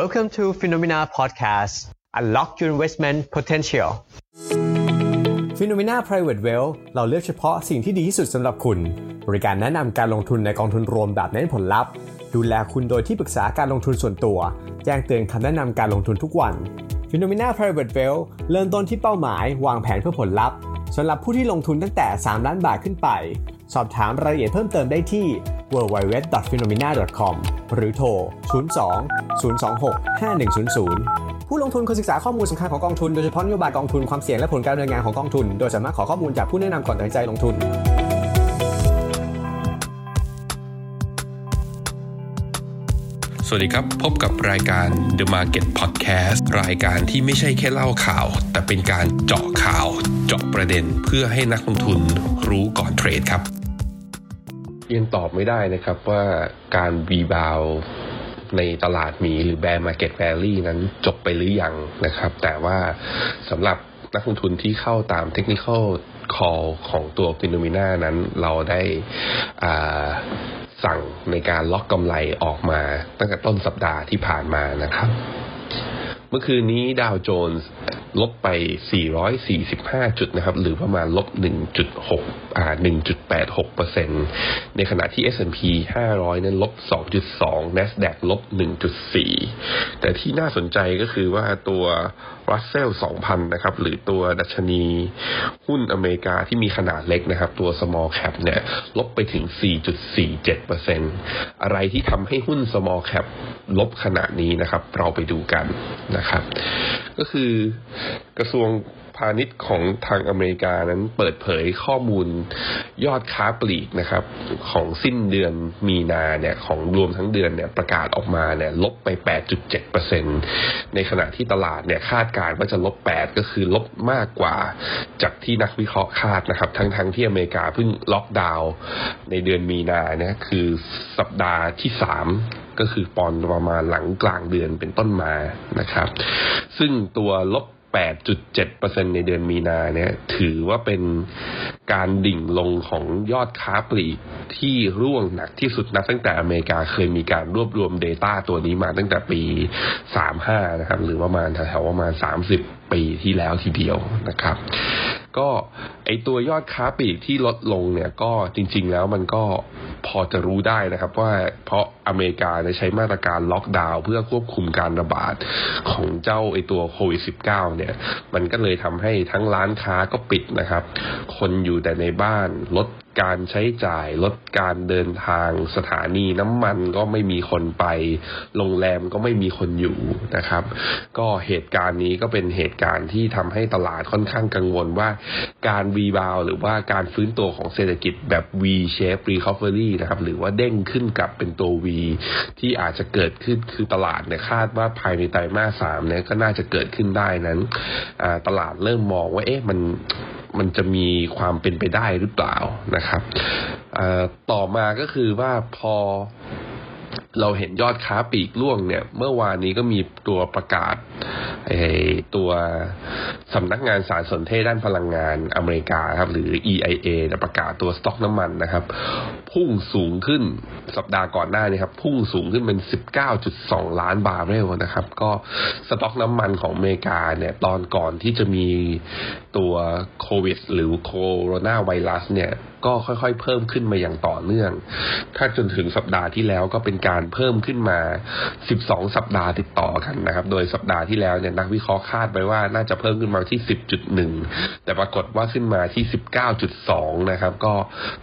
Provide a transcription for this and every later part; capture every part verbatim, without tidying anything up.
Welcome to Phenomena Podcast. Unlock your investment potential. Phenomena Private Wealth เราเลือกเฉพาะสิ่งที่ดีที่สุดสำหรับคุณบริการแนะนำการลงทุนในกองทุนรวมแบบเน้นผลลัพธ์ดูแลคุณโดยที่ปรึกษาการลงทุนส่วนตัวแจ้งเตือนคำแนะนำการลงทุนทุกวัน Phenomena Private Wealth เริ่มต้นที่เป้าหมายวางแผนเพื่อผลลัพธ์สำหรับผู้ที่ลงทุนตั้งแต่สามล้านบาทขึ้นไปสอบถามรายละเอียดเพิ่มเติมได้ที่ ดับเบิลยู ดับเบิลยู ดับเบิลยู ดอท ฟีโนมีนา ดอท คอม หรือโทรศูนย์ สอง ศูนย์ สอง หก ห้า หนึ่ง ศูนย์ ศูนย์ ผู้ลงทุนควรศึกษาข้อมูลสำคัญของกองทุนโดยเฉพาะนโยบายกองทุนความเสี่ยงและผลการดำเนินงานของกองทุนโดยสามารถขอข้อมูลจากผู้แนะนำก่อนตัดสินใจลงทุนสวัสดีครับพบกับรายการ The Market Podcast รายการที่ไม่ใช่แค่เล่าข่าวแต่เป็นการเจาะข่าวเจาะประเด็นเพื่อให้นักลงทุนรู้ก่อนเทรดครับยังตอบไม่ได้นะครับว่าการรีบาวด์ในตลาดหมีหรือ Bear Market Rally นั้นจบไปหรือยังนะครับแต่ว่าสำหรับนักลงทุนที่เข้าตาม Technical Call ของตัว Phenomena นั้นเราได้อ่าสั่งในการล็อกกำไรออกมาตั้งแต่ต้นสัปดาห์ที่ผ่านมานะครับเมื่อคืนนี้ดาวโจนส์ลบไปสี่ร้อยสี่สิบห้าจุดนะครับหรือประมาณลบ หนึ่งจุดหก อ่า หนึ่งจุดแปดหกเปอร์เซ็นต์ ในขณะที่ เอส แอนด์ พี ห้าร้อยนั้นลบ สองจุดสอง Nasdaq ลบ หนึ่งจุดสี่ แต่ที่น่าสนใจก็คือว่าตัว Russell สองพัน นะครับหรือตัวดัชนีหุ้นอเมริกาที่มีขนาดเล็กนะครับตัว small cap เนี่ยลบไปถึง สี่จุดสี่เจ็ดเปอร์เซ็นต์ อะไรที่ทำให้หุ้น small cap ลบขนาดนี้นะครับเราไปดูกันนะครับก็คือกระทรวงพาณิชย์ของทางอเมริกานั้นเปิดเผยข้อมูลยอดค้าปลีกนะครับของสิ้นเดือนมีนาเนี่ยของรวมทั้งเดือนเนี่ยประกาศออกมาเนี่ยลบไป แปดจุดเจ็ดเปอร์เซ็นต์ ในขณะที่ตลาดเนี่ยคาดการณ์ว่าจะลบแปดก็คือลบมากกว่าจากที่นักวิเคราะห์คาดนะครับทั้งๆ ท, ที่อเมริกาเพิ่งล็อกดาวน์ในเดือนมีนาเนี่ยคือสัปดาห์ที่สามก็คือปอนประมาณหลังกลางเดือนเป็นต้นมานะครับซึ่งตัวลบ แปดจุดเจ็ดเปอร์เซ็นต์ ในเดือนมีนาเนี่ยถือว่าเป็นการดิ่งลงของยอดค้าปลีกที่ร่วงหนักที่สุดนับตั้งแต่อเมริกาเคยมีการรวบรวม Data ตัวนี้มาตั้งแต่ปีสามสิบห้านะครับหรือประมาณแถวๆประมาณสามสิบปีที่แล้วทีเดียวนะครับก็ไอตัวยอดค้าปลีกที่ลดลงเนี่ยก็จริงๆแล้วมันก็พอจะรู้ได้นะครับว่าเพราะอเมริกาได้ใช้มาตรการล็อกดาวน์เพื่อควบคุมการระบาดของเจ้าไอตัวโควิด สิบเก้า เนี่ยมันก็เลยทำให้ทั้งร้านค้าก็ปิดนะครับคนอยู่แต่ในบ้านลดการใช้จ่ายลดการเดินทางสถานีน้ำมันก็ไม่มีคนไปโรงแรมก็ไม่มีคนอยู่นะครับก็เหตุการณ์นี้ก็เป็นเหตุการณ์ที่ทำให้ตลาดค่อนข้างกังวลว่าการรีบาวด์หรือว่าการฟื้นตัวของเศรษฐกิจแบบ วี เชฟ recovery นะครับหรือว่าเด้งขึ้นกลับเป็นตัว V ที่อาจจะเกิดขึ้นคือตลาดเนี่ยคาดว่าภายในไตรมาสสามเนี่ยก็น่าจะเกิดขึ้นได้นั้นตลาดเริ่มมองว่าเอ๊ะมันมันจะมีความเป็นไปได้หรือเปล่านะครับต่อมาก็คือว่าพอเราเห็นยอดค้าปลีกร่วงเนี่ยเมื่อวานนี้ก็มีตัวประกาศไอ้ตัวสำนักงานสารสนเทศด้านพลังงานอเมริกาครับหรือ อี ไอ เอ เนี่ยประกาศตัวสต็อกน้ำมันนะครับพุ่งสูงขึ้นสัปดาห์ก่อนหน้านี้ครับพุ่งสูงขึ้นเป็น สิบเก้าจุดสอง ล้านบาร์เรลนะครับก็สต็อกน้ำมันของอเมริกาเนี่ยตอนก่อนที่จะมีตัวโควิดหรือโคโรนาไวรัสเนี่ยก็ค่อยๆเพิ่มขึ้นมาอย่างต่อเนื่องถ้าจนถึงสัปดาห์ที่แล้วก็เป็นการเพิ่มขึ้นมาสิบสองสัปดาห์ติดต่อกันนะครับโดยสัปดาห์ที่แล้วเนี่ยนักวิเคราะห์คาดไปว่าน่าจะเพิ่มขึ้นมาที่ สิบจุดหนึ่ง แต่ปรากฏว่าขึ้นมาที่ สิบเก้าจุดสอง นะครับก็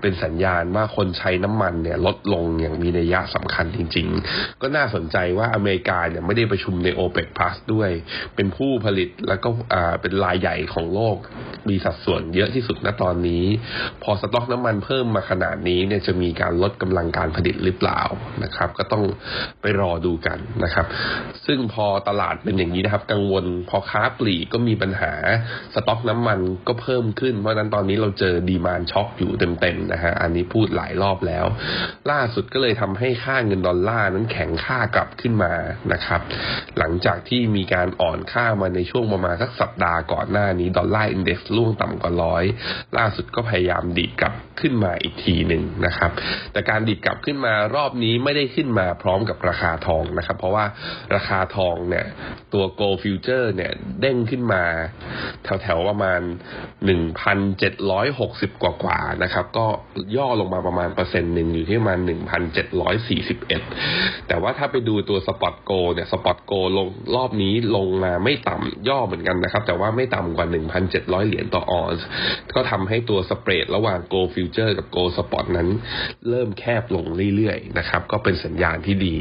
เป็นสัญญาณว่าคนใช้น้ำมันเนี่ยลดลงอย่างมีนัยสำคัญจริงๆก็น่าสนใจว่าอเมริกาเนี่ยไม่ได้ประชุมใน OPEC Plus ด้วยเป็นผู้ผลิตแล้วก็อ่าเป็นรายใหญ่ของโลกมีสัดส่วนเยอะที่สุดณตอนนี้พอสต๊อกน้ำมันเพิ่มมาขนาดนี้เนี่ยจะมีการลดกำลังการผลิตหรือเปล่านะครับก็ต้องไปรอดูกันนะครับซึ่งพอตลาดเป็นอย่างนี้นะครับกังวลพอค้าปลีกก็มีปัญหาสต๊อกน้ำมันก็เพิ่มขึ้นเพราะนั้นตอนนี้เราเจอดีมานด์ช็อคอยู่เต็มๆนะฮะอันนี้พูดหลายรอบแล้วล่าสุดก็เลยทำให้ค่าเงินดอลลาร์นั้นแข็งค่ากลับขึ้นมานะครับหลังจากที่มีการอ่อนค่ามาในช่วงประมาณสักสัปดาห์ก่อนหน้านี้ดอลลาร์อินเด็กซ์ร่วงต่ำกว่าร้อยล่าสุดก็พยายามดีดกลับ ขึ้นมาอีกทีหนึ่งนะครับแต่การดิดกลับขึ้นมารอบนี้ไม่ได้ขึ้นมาพร้อมกับราคาทองนะครับเพราะว่าราคาทองเนี่ยตัว Gold Future เนี่ยเด้งขึ้นมาแถวๆประมาณ หนึ่งพันเจ็ดร้อยหกสิบ กว่าๆนะครับก็ย่อลงมาประมาณเปอร์เซ็นต์หนึ่งอยู่ที่ประมาณ หนึ่งพันเจ็ดร้อยสี่สิบเอ็ด แต่ว่าถ้าไปดูตัว Spot Gold เนี่ย Spot Gold ลงรอบนี้ลงมาไม่ต่ำย่อเหมือนกันนะครับแต่ว่าไม่ต่ำกว่า หนึ่งพันเจ็ดร้อย เหรียญต่อออนซ์ก็ทำให้ตัวสเปรดระหว่าง Gold Future กับ Gold Spot นั้นเริ่มแคบลงเรื่อยๆนะครับก็เป็นสัญญาณที่ดี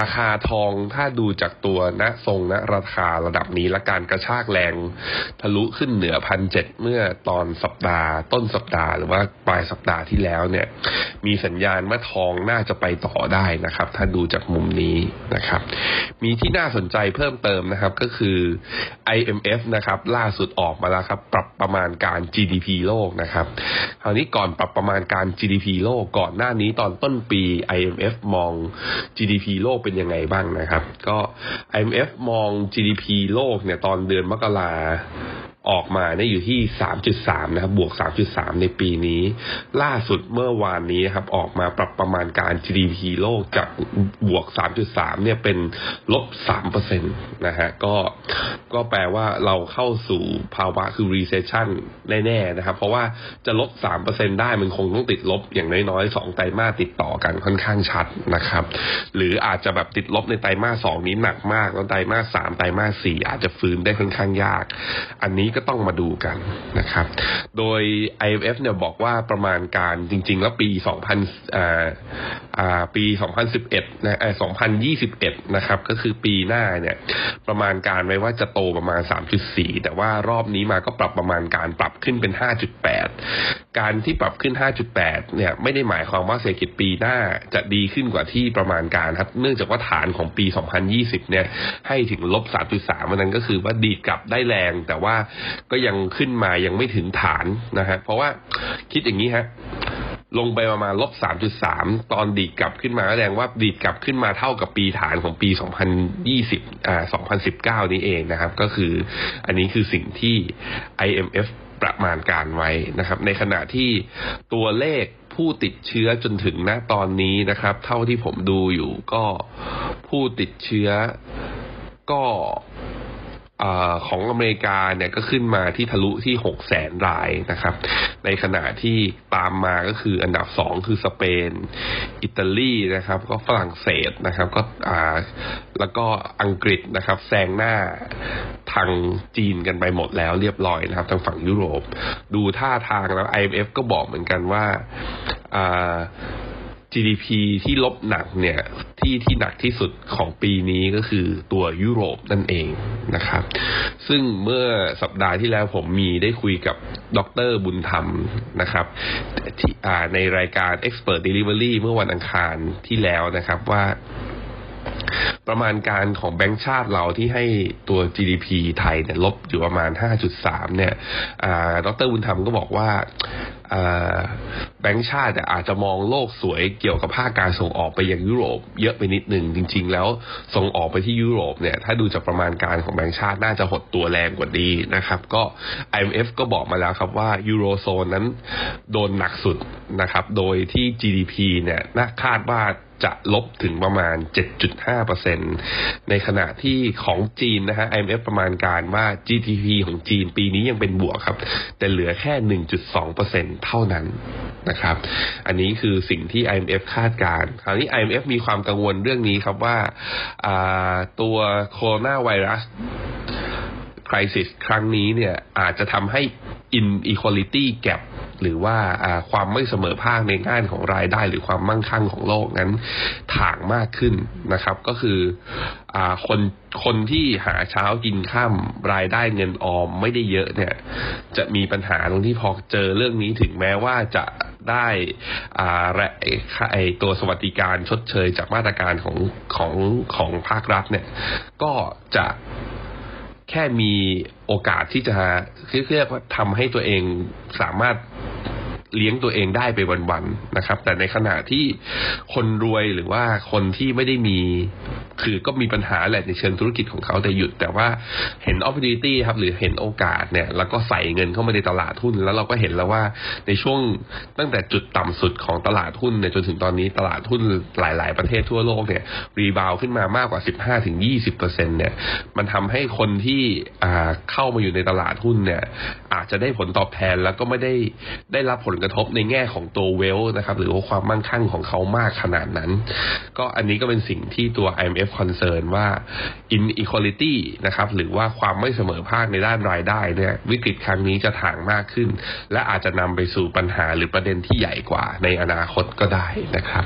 ราคาทองถ้าดูจากตัวณทรงณราคาระดับนี้และการกระชากแรงทะลุขึ้นเหนือ หนึ่งพันเจ็ดร้อย เมื่อตอนสัปดาห์ต้นสัปดาห์หรือว่าปลายสัปดาห์ที่แล้วเนี่ยมีสัญญาณว่าทองน่าจะไปต่อได้นะครับถ้าดูจากมุมนี้นะครับมีที่น่าสนใจเพิ่มเติมนะครับก็คือ ไอ เอ็ม เอฟ นะครับล่าสุดออกมาแล้วครับปรับประมาณการ จี ดี พี โลกนะครับคราวนี้ก่อนปรับประมาณการ จี ดี พี โลกก่อนหน้านี้ตอนต้นปี ไอ เอ็ม เอฟ มอง จี ดี พี โลกเป็นยังไงบ้างนะครับก็ ไอ เอ็ม เอฟ มอง จี ดี พี โลกเนี่ยตอนเดือนมกราออกมาเนี่ยอยู่ที่ สามจุดสาม นะครับบวก สามจุดสาม ในปีนี้ล่าสุดเมื่อวานนี้ครับออกมาปรับประมาณการ จี ดี พี โลกจากบวก สามจุดสาม เนี่ยเป็นลบ สามเปอร์เซ็นต์ นะฮะก็ก็แปลว่าเราเข้าสู่ภาวะคือ recession แน่ๆนะครับเพราะว่าจะลบ สามเปอร์เซ็นต์ ได้มันคงต้องติดลบอย่างน้อยๆสองไตรมาสติดต่อกันค่อนข้างชัดนะครับหรืออาจจะแบบติดลบในไตรมาสสองนี้หนักมากแล้วไตรมาสสามไตรมาสสี่อาจจะฟื้นได้ค่อนข้างยากอันนี้ก็ต้องมาดูกันนะครับโดย ไอ เอ็ม เอฟ เนี่ยบอกว่าประมาณการจริงๆแล้วปีสองพันอ่าอ่าปีสองพันสิบเอ็ดนะเอ่อสองพันยี่สิบเอ็ดนะครับก็คือปีหน้าเนี่ยประมาณการไว้ว่าจะโตประมาณ สามจุดสี่ แต่ว่ารอบนี้มาก็ปรับประมาณการปรับขึ้นเป็น ห้าจุดแปด การที่ปรับขึ้น ห้าจุดแปด เนี่ยไม่ได้หมายความว่าเศรษฐกิจปีหน้าจะดีขึ้นกว่าที่ประมาณการครับเนื่องจากว่าฐานของปีสองพันยี่สิบเนี่ยให้ถึง ลบสามจุดสาม วันนั้นก็คือว่าดีดกลับได้แรงแต่ว่าก็ยังขึ้นมายังไม่ถึงฐานนะฮะเพราะว่าคิดอย่างนี้ฮะลงไปประมาณ ลบสามจุดสาม ตอนดีดกลับขึ้นมาแสดงว่าดีดกลับขึ้นมาเท่ากับปีฐานของปีสองพันยี่สิบอ่าสองพันสิบเก้านี้เองนะครับก็คืออันนี้คือสิ่งที่ ไอ เอ็ม เอฟ ประมาณการไว้นะครับในขณะที่ตัวเลขผู้ติดเชื้อจนถึงณตอนนี้นะครับเท่าที่ผมดูอยู่ก็ผู้ติดเชื้อก็อของอเมริกาเนี่ยก็ขึ้นมาที่ทะลุที่ หกแสน รายนะครับในขณะที่ตามมาก็คืออันดับสองคือสเปนอิตาลีนะครับก็ฝรั่งเศสนะครับก็อ่าแล้วก็อังกฤษนะครับแซงหน้าทางจีนกันไปหมดแล้วเรียบร้อยนะครับทางฝั่งยุโรปดูท่าทางแล้ว ไอ เอ็ม เอฟ ก็บอกเหมือนกันว่าอ่าจี ดี พี ที่ลบหนักเนี่ยที่ที่หนักที่สุดของปีนี้ก็คือตัวยุโรปนั่นเองนะครับซึ่งเมื่อสัปดาห์ที่แล้วผมมีได้คุยกับดร.บุญธรรมนะครับในรายการ Expert Delivery เมื่อวันอังคารที่แล้วนะครับว่าประมาณการของแบงก์ชาติเราที่ให้ตัว จี ดี พี ไทยเนี่ยลบอยู่ประมาณ ห้าจุดสาม เนี่ยดร.บุญธรรมก็บอกว่าแบงก์ชาติอาจจะมองโลกสวยเกี่ยวกับภาคการส่งออกไปยังยุโรปเยอะไปนิดนึงจริงๆแล้วส่งออกไปที่ยุโรปเนี่ยถ้าดูจากประมาณการของแบงก์ชาติน่าจะหดตัวแรงกว่านี้นะครับก็ ไอ เอ็ม เอฟ ก็บอกมาแล้วครับว่ายูโรโซนนั้นโดนหนักสุดนะครับโดยที่ จี ดี พี เนี่ยน่าคาดว่าจะลบถึงประมาณ เจ็ดจุดห้าเปอร์เซ็นต์ ในขณะที่ของจีนนะฮะ ไอ เอ็ม เอฟ ประมาณการว่า จี ดี พี ของจีนปีนี้ยังเป็นบวกครับแต่เหลือแค่ หนึ่งจุดสองเปอร์เซ็นต์ เท่านั้นนะครับอันนี้คือสิ่งที่ ไอ เอ็ม เอฟ คาดการณ์คราวนี้ ไอ เอ็ม เอฟ มีความกังวลเรื่องนี้ครับว่าตัวโคโรนาไวรัสไครซิสครั้งนี้เนี่ยอาจจะทำให้ inequality gap หรือว่าความไม่เสมอภาคในด้านของรายได้หรือความมั่งคั่งของโลกนั้นถ่างมากขึ้นนะครับก็คือคนคนที่หาเช้ากินค่ำรายได้เงินออมไม่ได้เยอะเนี่ยจะมีปัญหาตรงที่พอเจอเรื่องนี้ถึงแม้ว่าจะได้อ่าไอ้ตัวสวัสดิการชดเชยจากมาตรการของของของภาครัฐเนี่ยก็จะแค่มีโอกาสที่จะเรียกว่าทำให้ตัวเองสามารถ เลี้ยงตัวเองได้ไปวันๆนะครับแต่ในขณะที่คนรวยหรือว่าคนที่ไม่ได้มีคือก็มีปัญหาแหละในเชิงธุรกิจของเขาแต่หยุดแต่ว่าเห็น opportunity ครับหรือเห็นโอกาสเนี่ยแล้วก็ใส่เงินเข้ามาในตลาดหุ้นแล้วเราก็เห็นแล้วว่าในช่วงตั้งแต่จุดต่ำสุดของตลาดหุ้นเนี่ยจนถึงตอนนี้ตลาดหุ้นหลายๆประเทศทั่วโลกเนี่ยรีบาวขึ้นมามากกว่า สิบห้าถึงยี่สิบเปอร์เซ็นต์ เนี่ยมันทำให้คนที่เข้ามาอยู่ในตลาดหุ้นเนี่ยอาจจะได้ผลตอบแทนแล้วก็ไม่ได้ได้รับผลกระทบในแง่ของตัวเวลนะครับหรือว่าความมั่งคั่งของเขามากขนาดนั้นก็อันนี้ก็เป็นสิ่งที่ตัว ไอ เอ็ม เอฟ concern ว่า inequality นะครับหรือว่าความไม่เสมอภาคในด้านรายได้เนี่ยวิกฤตครั้งนี้จะถ่างมากขึ้นและอาจจะนำไปสู่ปัญหาหรือประเด็นที่ใหญ่กว่าในอนาคตก็ได้นะครับ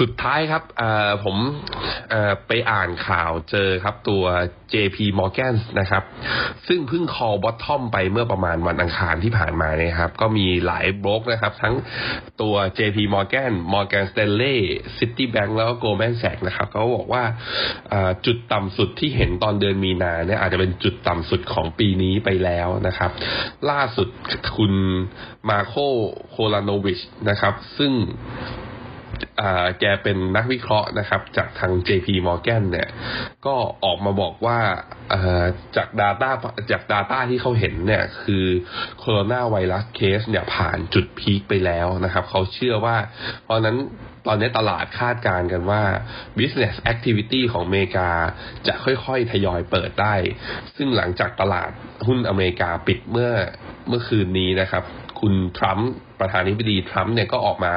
สุดท้ายครับผมไปอ่านข่าวเจอครับตัว เจ พี Morgan นะครับซึ่งเพิ่ง call bottom ไปเมื่อประมาณวันอังคารที่ผ่านมานะครับก็มีหลายโบรกนะครับทั้งตัว เจ พี Morgan Morgan Stanley Citibank แล้วก็ Goldman Sachs นะครับเขาบอกว่าจุดต่ำสุดที่เห็นตอนเดือนมีนาเนี่ยอาจจะเป็นจุดต่ำสุดของปีนี้ไปแล้วนะครับล่าสุดคุณ Marco Kolanovic นะครับซึ่งแกเป็นนักวิเคราะห์นะครับจากทาง เจ พี Morgan เนี่ยก็ออกมาบอกว่าจาก data จาก data ที่เขาเห็นเนี่ยคือโคโรนาไวรัสเคสเนี่ยผ่านจุดพีคไปแล้วนะครับเขาเชื่อว่าเพราะนั้นตอนนี้ตลาดคาดการณ์กันว่า business activity ของอเมริกาจะค่อยๆทยอยเปิดได้ซึ่งหลังจากตลาดหุ้นอเมริกาปิดเมื่อเมื่อคืนนี้นะครับคุณทรัมป์ประธานาธิบดีทรัมป์เนี่ยก็ออกมา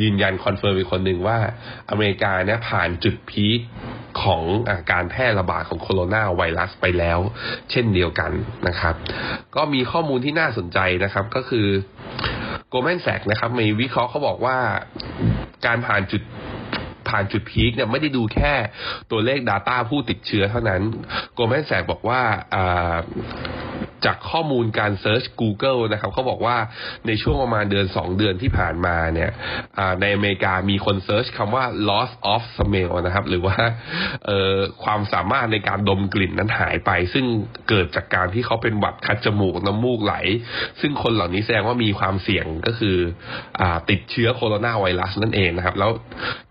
ยืนยันคอนเฟิร์มอีกคนหนึ่งว่าอเมริกาเนี่ยผ่านจุดพีคของการแพร่ระบาดของโคโรนาไวรัสไปแล้วเช่นเดียวกันนะครับก็มีข้อมูลที่น่าสนใจนะครับก็คือ Goldman Sachs นะครับมีวิเคราะห์เขาบอกว่าการผ่านจุดผ่านจุดพีคเนี่ยไม่ได้ดูแค่ตัวเลข data ผู้ติดเชื้อเท่านั้น Goldman Sachs บอกว่าจากข้อมูลการเซิร์ช Google นะครับเขาบอกว่าในช่วงประมาณเดือนสองเดือนที่ผ่านมาเนี่ยในอเมริกามีคนเซิร์ชคำว่า loss of smell นะครับหรือว่าความสามารถในการดมกลิ่นนั้นหายไปซึ่งเกิดจากการที่เขาเป็นหวัดคัดจมูกน้ำมูกไหลซึ่งคนเหล่านี้แสดงว่ามีความเสี่ยงก็คือติดเชื้อโคโรนาไวรัสนั่นเองนะครับแล้ว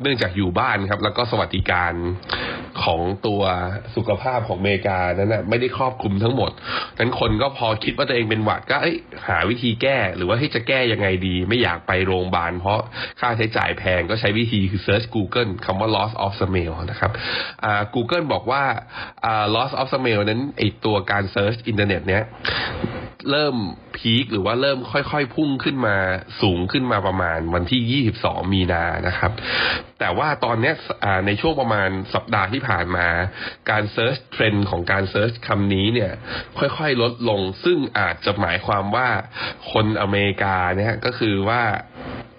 เนื่องจากอยู่บ้านครับแล้วก็สวัสดิการของตัวสุขภาพของอเมริกานั้นนะไม่ได้ครอบคลุมทั้งหมดนั้นคนก็พอคิดว่าตัวเองเป็นหวัดก็หาวิธีแก้หรือว่าให้จะแก้ยังไงดีไม่อยากไปโรงพยาบาลเพราะค่าใช้จ่ายแพงก็ใช้วิธีคือ search Google คำว่า loss of smell นะครับ Google บอกว่า loss of smell นั้นไอตัวการ search อินเทอร์เน็ตเนี้ยเริ่มพีคหรือว่าเริ่มค่อยๆพุ่งขึ้นมาสูงขึ้นมาประมาณวันที่ยี่สิบสองมีนานะครับแต่ว่าตอนนี้ในช่วงประมาณสัปดาห์ที่ผ่านมาการเซิร์ชเทรนด์ของการเซิร์ชคำนี้เนี่ยค่อยๆลดลงซึ่งอาจจะหมายความว่าคนอเมริกาเนี่ยก็คือว่า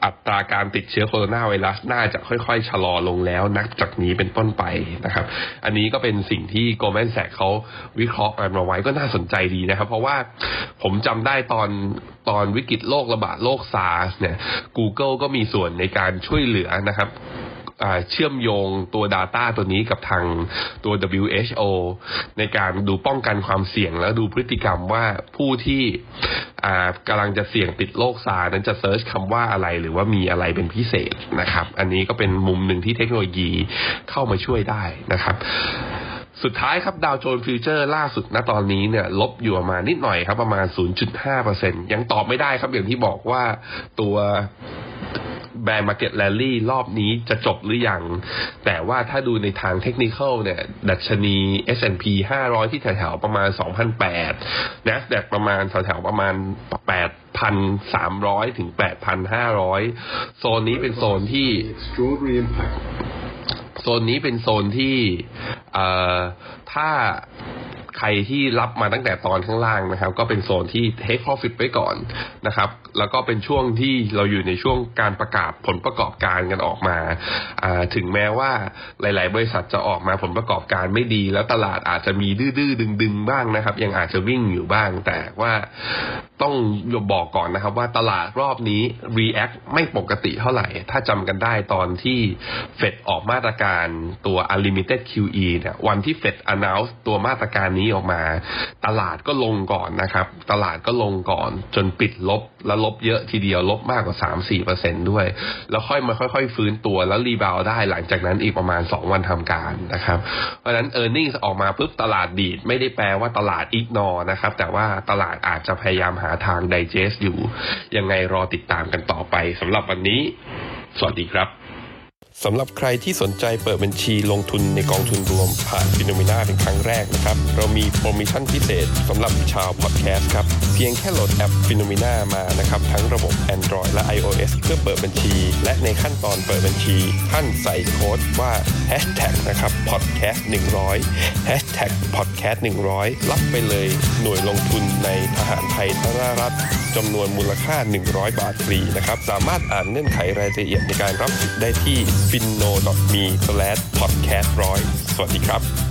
อัตราการติดเชื้อโคโรนาไวรัสน่าจะค่อยๆชะลอลงแล้วนับจากนี้เป็นต้นไปนะครับอันนี้ก็เป็นสิ่งที่ Goldman Sachs เขาวิเคราะห์กันมาไว้ก็น่าสนใจดีนะครับเพราะว่าผมจำได้ตอนตอนวิกฤตโรคระบาดโรค SARS เนี่ย Google ก็มีส่วนในการช่วยเหลือนะครับเชื่อมโยงตัว data ตัวนี้กับทางตัว ดับเบิลยู เอช โอ ในการดูป้องกันความเสี่ยงแล้วดูพฤติกรรมว่าผู้ที่กำลังจะเสี่ยงติดโรคซานั้นจะเซิร์ชคำว่าอะไรหรือว่ามีอะไรเป็นพิเศษนะครับอันนี้ก็เป็นมุมหนึ่งที่เทคโนโลยีเข้ามาช่วยได้นะครับสุดท้ายครับดาวโจนส์ฟิวเจอร์ล่าสุดณตอนนี้เนี่ยลบอยู่ประมาณนิดหน่อยครับประมาณ ศูนย์จุดห้าเปอร์เซ็นต์ ยังตอบไม่ได้ครับอย่างที่บอกว่าตัวBear Market Rally รอบนี้จะจบหรือยังแต่ว่าถ้าดูในทางเทคนิคอลเนี่ยดัชนี เอส แอนด์ พี ห้าร้อยที่แถวๆประมาณ สองพันแปด Nasdaq ประมาณแถวๆประมาณ แปดพันสามร้อย ถึง แปดพันห้าร้อย โซนนี้เป็นโซนที่โซนนี้เป็นโซนที่เอ่อถ้าใครที่รับมาตั้งแต่ตอนข้างล่างนะครับก็เป็นโซนที่ take profit ไว้ก่อนนะครับแล้วก็เป็นช่วงที่เราอยู่ในช่วงการประกาศผลประกอบการกันออกมาถึงแม้ว่าหลายๆบริษัทจะออกมาผลประกอบการไม่ดีแล้วตลาดอาจจะมีดื้อๆดึงๆบ้างนะครับยังอาจจะวิ่งอยู่บ้างแต่ว่าต้องบอกก่อนนะครับว่าตลาดรอบนี้ react ไม่ปกติเท่าไหร่ถ้าจำกันได้ตอนที่เฟดออกมาตรการตัว unlimited คิว อี เนี่ยวันที่เฟด announce ตัวมาตรการนี้ออกมาตลาดก็ลงก่อนนะครับตลาดก็ลงก่อนจนปิดลบ แล้วลบเยอะทีเดียวลบมากกว่า สามถึงสี่เปอร์เซ็นต์ ด้วยแล้วค่อยมาค่อยๆฟื้นตัวแล้วรีบาวได้หลังจากนั้นอีกประมาณสองวันทำการนะครับเพราะฉะนั้น earnings ออกมาปุ๊บตลาดดีดไม่ได้แปลว่าตลาด ignore นะครับแต่ว่าตลาดอาจจะพยายามหาทาง digest อยู่ยังไงรอติดตามกันต่อไปสำหรับวันนี้สวัสดีครับสำหรับใครที่สนใจเปิดบัญชีลงทุนในกองทุนรวมผ่าน Phenomena เป็นครั้งแรกนะครับเรามีโปรโมชั่นพิเศษสำหรับชาว Podcast ครับเพียงแค่โหลดแอป Phenomena มานะครับทั้งระบบ Android และ iOS เพื่อเปิดบัญชีและในขั้นตอนเปิดบัญชีท่านใส่โค้ดว่า hashtag นะครับ พอดแคสต์ หนึ่งร้อย แฮชแท็ก พอดแคสต์ หนึ่งร้อย รับไปเลยหน่วยลงทุนในทหารไทยทั้งรัฐจำนวนมูลค่าหนึ่งร้อยบาทฟรีนะครับสามารถอ่านเงื่อนไขรายละเอียดในการรับสิทธิ์ได้ที่finno.me/podcast หนึ่งร้อยสวัสดีครับ